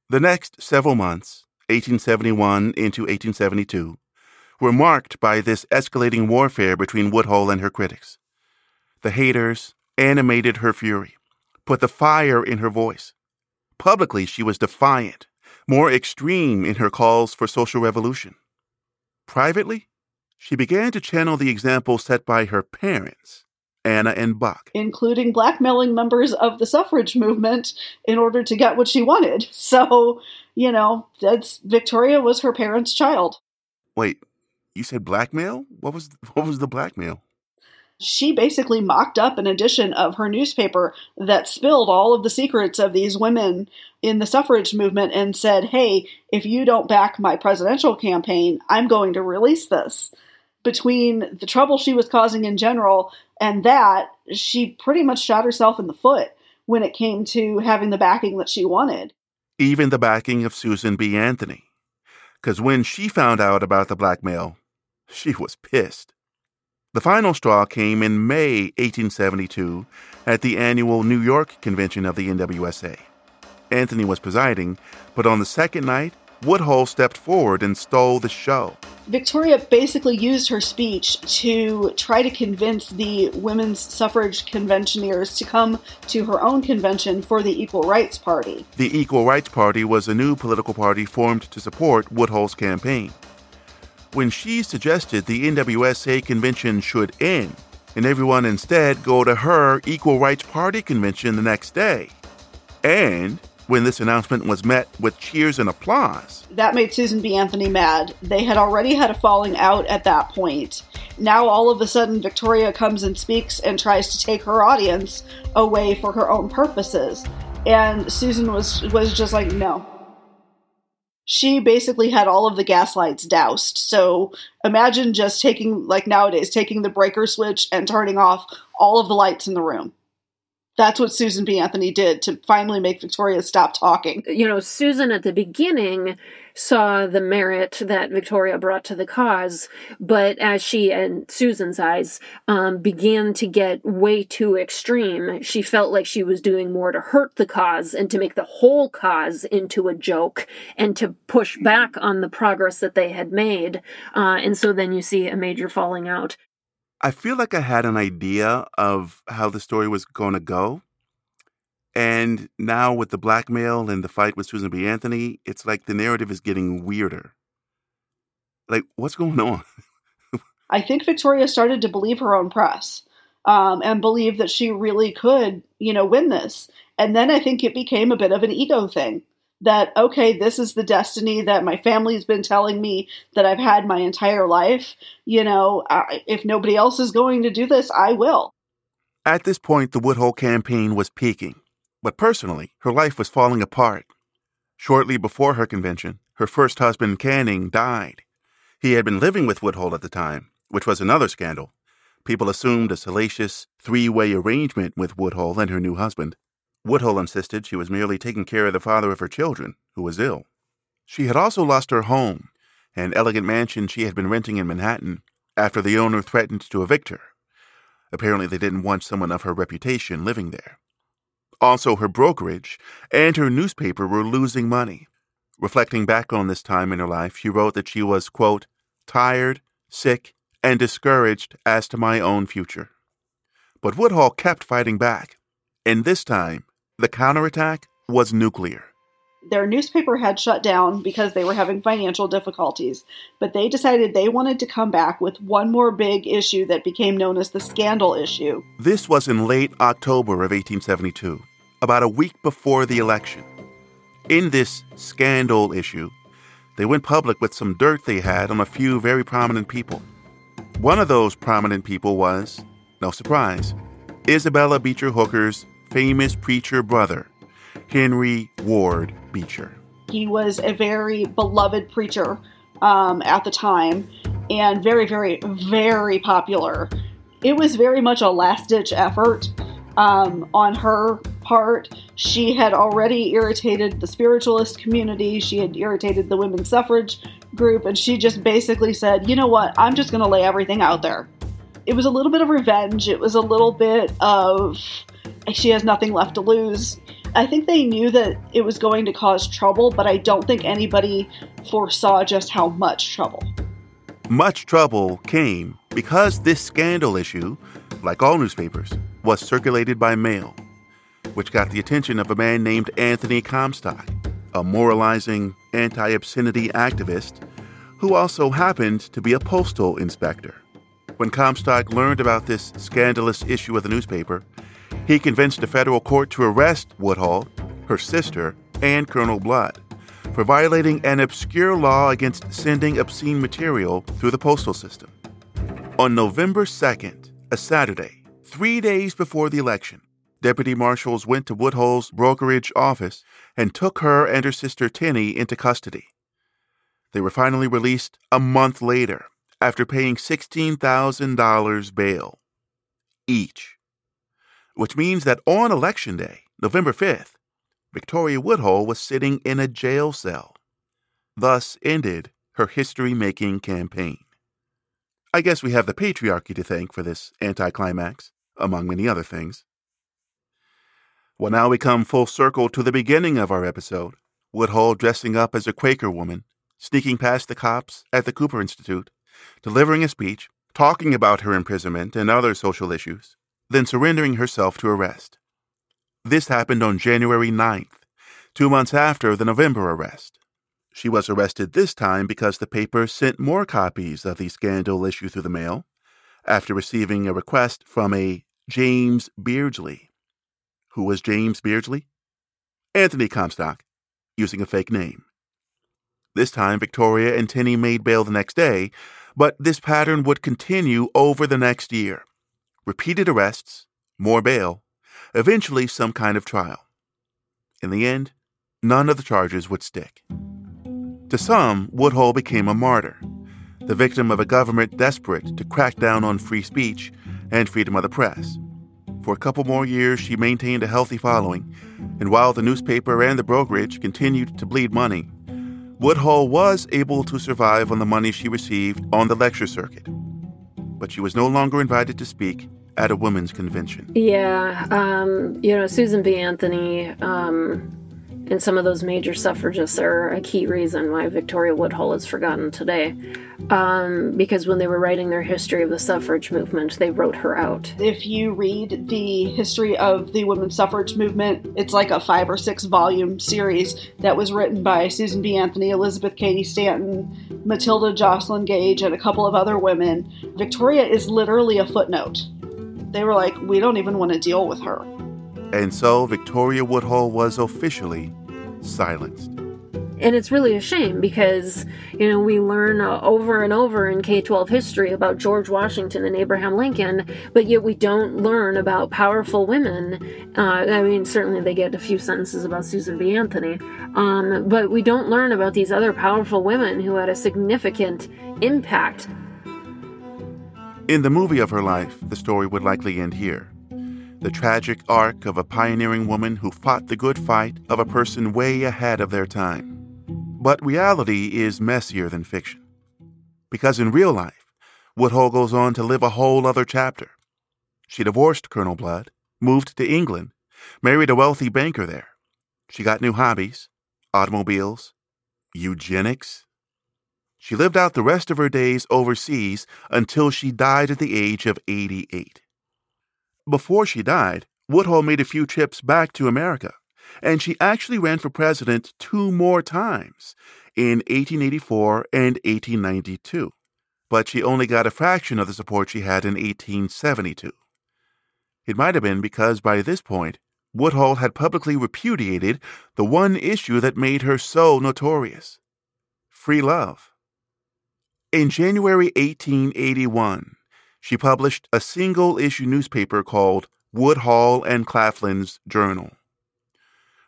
The next several months, eighteen seventy-one into eighteen seventy-two, were marked by this escalating warfare between Woodhull and her critics. The haters animated her fury, put the fire in her voice. Publicly, she was defiant, more extreme in her calls for social revolution. Privately, she began to channel the example set by her parents, Anna and Buck, including blackmailing members of the suffrage movement in order to get what she wanted. So, you know, that's Victoria was her parents' child. Wait, you said blackmail? What was what was the blackmail? She basically mocked up an edition of her newspaper that spilled all of the secrets of these women in the suffrage movement and said, hey, if you don't back my presidential campaign, I'm going to release this. Between the trouble she was causing in general and that, she pretty much shot herself in the foot when it came to having the backing that she wanted. Even the backing of Susan B. Anthony. Because when she found out about the blackmail, she was pissed. The final straw came in May eighteen seventy-two at the annual New York convention of the N W S A. Anthony was presiding, but on the second night, Woodhull stepped forward and stole the show. Victoria basically used her speech to try to convince the women's suffrage conventioneers to come to her own convention for the Equal Rights Party. The Equal Rights Party was a new political party formed to support Woodhull's campaign. When she suggested the N W S A convention should end and everyone instead go to her Equal Rights Party convention the next day, and when this announcement was met with cheers and applause. That made Susan B. Anthony mad. They had already had a falling out at that point. Now all of a sudden Victoria comes and speaks and tries to take her audience away for her own purposes. And Susan was, was just like, no. She basically had all of the gaslights doused. So imagine just taking, like nowadays, taking the breaker switch and turning off all of the lights in the room. That's what Susan B. Anthony did to finally make Victoria stop talking. You know, Susan at the beginning saw the merit that Victoria brought to the cause, but as she, and Susan's eyes, um, began to get way too extreme, she felt like she was doing more to hurt the cause and to make the whole cause into a joke and to push back on the progress that they had made. Uh, and so then you see a major falling out. I feel like I had an idea of how the story was going to go. And now with the blackmail and the fight with Susan B. Anthony, it's like the narrative is getting weirder. Like, what's going on? I think Victoria started to believe her own press um, and believe that she really could, you know, win this. And then I think it became a bit of an ego thing that, okay, this is the destiny that my family's been telling me that I've had my entire life. You know, I, if nobody else is going to do this, I will. At this point, the Woodhull campaign was peaking. But personally, her life was falling apart. Shortly before her convention, her first husband, Canning, died. He had been living with Woodhull at the time, which was another scandal. People assumed a salacious three-way arrangement with Woodhull and her new husband. Woodhull insisted she was merely taking care of the father of her children, who was ill. She had also lost her home, an elegant mansion she had been renting in Manhattan, after the owner threatened to evict her. Apparently they didn't want someone of her reputation living there. Also, her brokerage and her newspaper were losing money. Reflecting back on this time in her life, she wrote that she was, quote, tired, sick, and discouraged as to my own future. But Woodhull kept fighting back, and this time, the counterattack was nuclear. Their newspaper had shut down because they were having financial difficulties, but they decided they wanted to come back with one more big issue that became known as the scandal issue. This was in late October of eighteen seventy-two, about a week before the election. In this scandal issue, they went public with some dirt they had on a few very prominent people. One of those prominent people was, no surprise, Isabella Beecher Hooker's famous preacher brother, Henry Ward Beecher. He was a very beloved preacher um, at the time and very, very, very popular. It was very much a last-ditch effort um, on her part. She had already irritated the spiritualist community. She had irritated the women's suffrage group, and she just basically said, you know what, I'm just going to lay everything out there. It was a little bit of revenge. It was a little bit of she has nothing left to lose. I think they knew that it was going to cause trouble, but I don't think anybody foresaw just how much trouble. Much trouble came because this scandal issue, like all newspapers, was circulated by mail, which got the attention of a man named Anthony Comstock, a moralizing anti-obscenity activist who also happened to be a postal inspector. When Comstock learned about this scandalous issue of the newspaper, he convinced a federal court to arrest Woodhull, her sister, and Colonel Blood for violating an obscure law against sending obscene material through the postal system. On November second, a Saturday, three days before the election, deputy marshals went to Woodhull's brokerage office and took her and her sister Tenny into custody. They were finally released a month later after paying sixteen thousand dollars bail each. Which means that on Election Day, November fifth, Victoria Woodhull was sitting in a jail cell. Thus ended her history-making campaign. I guess we have the patriarchy to thank for this anticlimax, among many other things. Well, now we come full circle to the beginning of our episode, Woodhull dressing up as a Quaker woman, sneaking past the cops at the Cooper Institute, delivering a speech, talking about her imprisonment and other social issues, then surrendering herself to arrest. This happened on January ninth, two months after the November arrest. She was arrested this time because the paper sent more copies of the scandal issue through the mail after receiving a request from a James Beardsley. Who was James Beardsley? Anthony Comstock, using a fake name. This time, Victoria and Tenny made bail the next day, but this pattern would continue over the next year. Repeated arrests, more bail, eventually some kind of trial. In the end, none of the charges would stick. To some, Woodhull became a martyr, the victim of a government desperate to crack down on free speech and freedom of the press. For a couple more years, she maintained a healthy following, and while the newspaper and the brokerage continued to bleed money, Woodhull was able to survive on the money she received on the lecture circuit. But she was no longer invited to speak at a women's convention. Yeah, um, you know, Susan B. Anthony um, and some of those major suffragists are a key reason why Victoria Woodhull is forgotten today. Um, because when they were writing their history of the suffrage movement, they wrote her out. If you read the history of the women's suffrage movement, it's like a five or six volume series that was written by Susan B. Anthony, Elizabeth Cady Stanton, Matilda Jocelyn Gage, and a couple of other women. Victoria is literally a footnote. They were like, we don't even want to deal with her. And so Victoria Woodhull was officially silenced. And it's really a shame because, you know, we learn uh, over and over in K twelve history about George Washington and Abraham Lincoln, but yet we don't learn about powerful women. Uh, I mean, certainly they get a few sentences about Susan B. Anthony, um, but we don't learn about these other powerful women who had a significant impact. In the movie of her life, the story would likely end here. The tragic arc of a pioneering woman who fought the good fight of a person way ahead of their time. But reality is messier than fiction. Because in real life, Woodhull goes on to live a whole other chapter. She divorced Colonel Blood, moved to England, married a wealthy banker there. She got new hobbies, automobiles, eugenics. She lived out the rest of her days overseas until she died at the age of eighty-eight. Before she died, Woodhull made a few trips back to America, and she actually ran for president two more times, in eighteen eighty-four and eighteen ninety-two. But she only got a fraction of the support she had in eighteen seventy-two. It might have been because by this point, Woodhull had publicly repudiated the one issue that made her so notorious: free love. In January eighteen eighty-one, she published a single-issue newspaper called Woodhull and Claflin's Journal.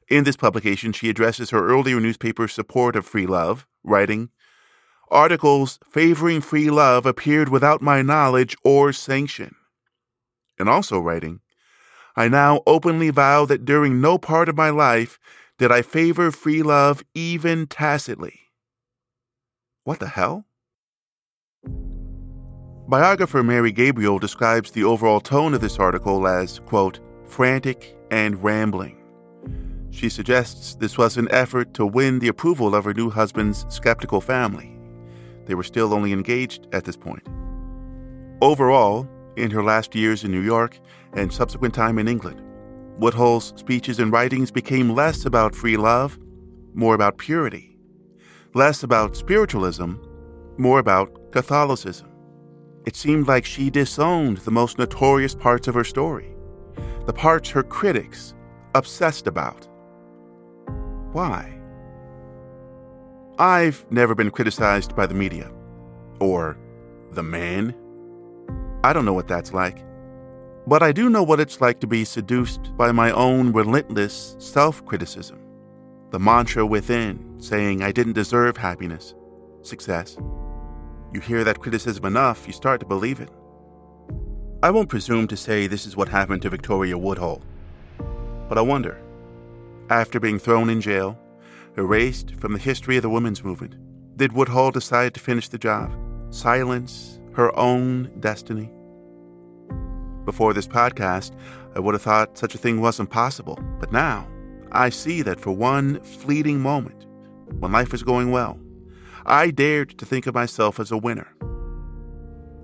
In this publication, she addresses her earlier newspaper's support of free love, writing, "Articles favoring free love appeared without my knowledge or sanction," and also writing, "I now openly vow that during no part of my life did I favor free love even tacitly." What the hell? Biographer Mary Gabriel describes the overall tone of this article as, quote, frantic and rambling. She suggests this was an effort to win the approval of her new husband's skeptical family. They were still only engaged at this point. Overall, in her last years in New York and subsequent time in England, Woodhull's speeches and writings became less about free love, more about purity, less about spiritualism, more about Catholicism. It seemed like she disowned the most notorious parts of her story, the parts her critics obsessed about. Why? I've never been criticized by the media, or the man. I don't know what that's like, but I do know what it's like to be seduced by my own relentless self-criticism, the mantra within saying I didn't deserve happiness, success. You hear that criticism enough, you start to believe it. I won't presume to say this is what happened to Victoria Woodhull, but I wonder, after being thrown in jail, erased from the history of the women's movement, did Woodhull decide to finish the job, silence her own destiny? Before this podcast, I would have thought such a thing wasn't possible, but now I see that for one fleeting moment, when life was going well, I dared to think of myself as a winner.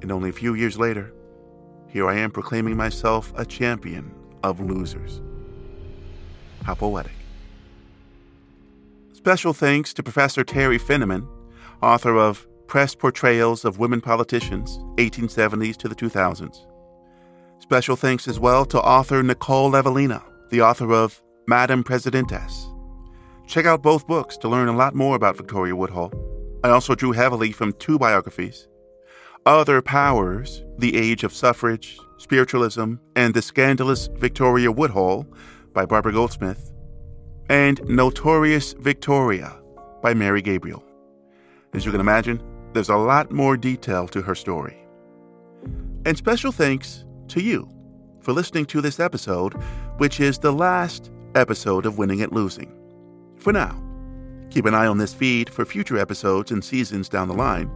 And only a few years later, here I am proclaiming myself a champion of losers. How poetic. Special thanks to Professor Terry Finneman, author of Press Portrayals of Women Politicians, eighteen seventies to the two thousands. Special thanks as well to author Nicole Evelina, the author of Madam Presidentess, Check out both books to learn a lot more about Victoria Woodhull. I also drew heavily from two biographies. Other Powers, The Age of Suffrage, Spiritualism, and the Scandalous Victoria Woodhull by Barbara Goldsmith, and Notorious Victoria by Mary Gabriel. As you can imagine, there's a lot more detail to her story. And special thanks to you for listening to this episode, which is the last episode of Winning and Losing. For now, keep an eye on this feed for future episodes and seasons down the line.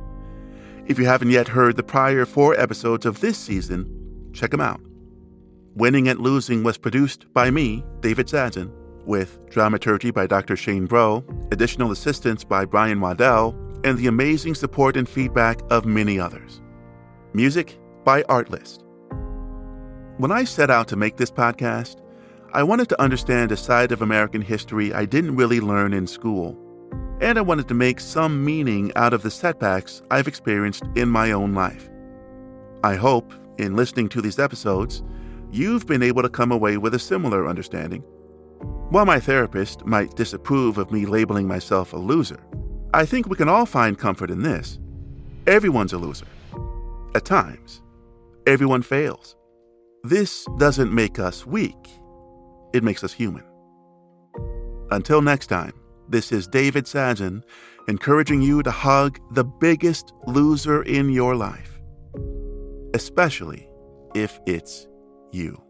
If you haven't yet heard the prior four episodes of this season, check them out. Winning and Losing was produced by me, David Zadden, with dramaturgy by Doctor Shane Breaux, additional assistance by Brian Waddell, and the amazing support and feedback of many others. Music by Artlist. When I set out to make this podcast, I wanted to understand a side of American history I didn't really learn in school, and I wanted to make some meaning out of the setbacks I've experienced in my own life. I hope, in listening to these episodes, you've been able to come away with a similar understanding. While my therapist might disapprove of me labeling myself a loser, I think we can all find comfort in this. Everyone's a loser. At times, everyone fails. This doesn't make us weak. It makes us human. Until next time, this is David Sadgen, encouraging you to hug the biggest loser in your life, especially if it's you.